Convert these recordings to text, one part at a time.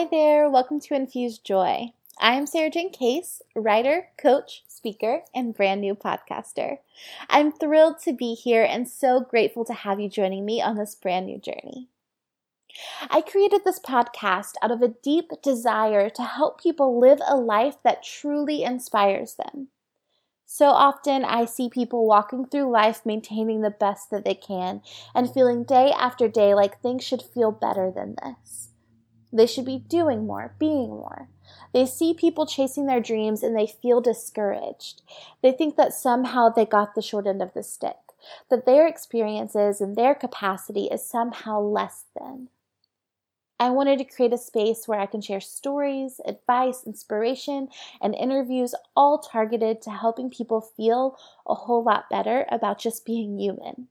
Hi there, welcome to Infuse Joy. I'm Sarajane Case, writer, coach, speaker, and brand new podcaster. I'm thrilled to be here and so grateful to have you joining me on this brand new journey. I created this podcast out of a deep desire to help people live a life that truly inspires them. So often I see people walking through life maintaining the best that they can and feeling day after day like things should feel better than this. They should be doing more, being more. They see people chasing their dreams and they feel discouraged. They think that somehow they got the short end of the stick, that their experiences and their capacity is somehow less than. I wanted to create a space where I can share stories, advice, inspiration, and interviews all targeted to helping people feel a whole lot better about just being human.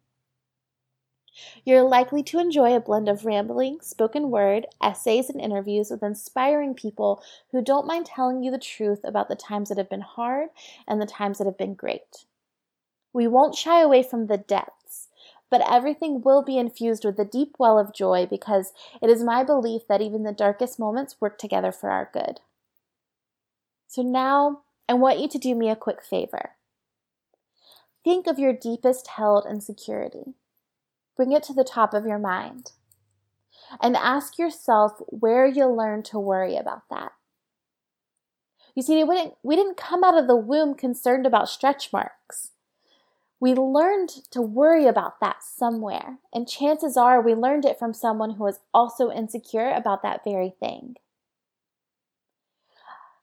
You're likely to enjoy a blend of rambling, spoken word, essays, and interviews with inspiring people who don't mind telling you the truth about the times that have been hard and the times that have been great. We won't shy away from the depths, but everything will be infused with a deep well of joy because it is my belief that even the darkest moments work together for our good. So now, I want you to do me a quick favor. Think of your deepest held insecurity. Bring it to the top of your mind and ask yourself where you'll learn to worry about that. You see, we didn't come out of the womb concerned about stretch marks. We learned to worry about that somewhere, and chances are we learned it from someone who was also insecure about that very thing.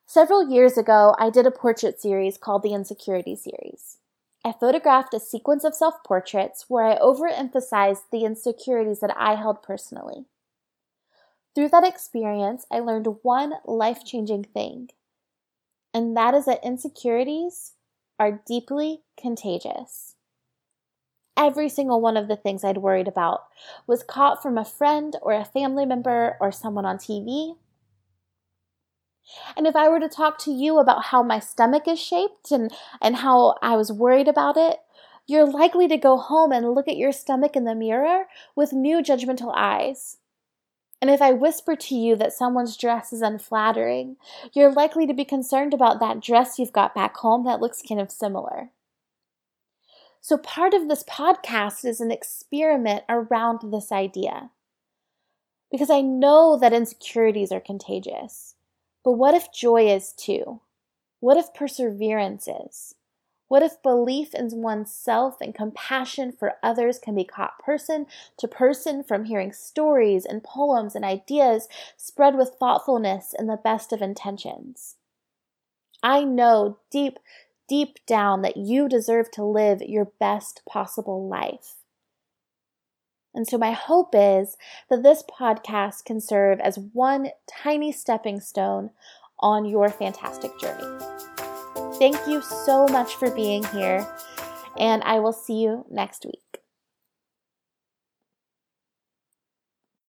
Several years ago, I did a portrait series called the Insecurity Series. I photographed a sequence of self-portraits where I overemphasized the insecurities that I held personally. Through that experience, I learned one life-changing thing, and that is that insecurities are deeply contagious. Every single one of the things I'd worried about was caught from a friend or a family member or someone on TV. And if I were to talk to you about how my stomach is shaped and how I was worried about it, you're likely to go home and look at your stomach in the mirror with new judgmental eyes. And if I whisper to you that someone's dress is unflattering, you're likely to be concerned about that dress you've got back home that looks kind of similar. So part of this podcast is an experiment around this idea, because I know that insecurities are contagious. But what if joy is too? What if perseverance is? What if belief in oneself and compassion for others can be caught person to person from hearing stories and poems and ideas spread with thoughtfulness and the best of intentions? I know deep, deep down that you deserve to live your best possible life. And so my hope is that this podcast can serve as one tiny stepping stone on your fantastic journey. Thank you so much for being here, and I will see you next week.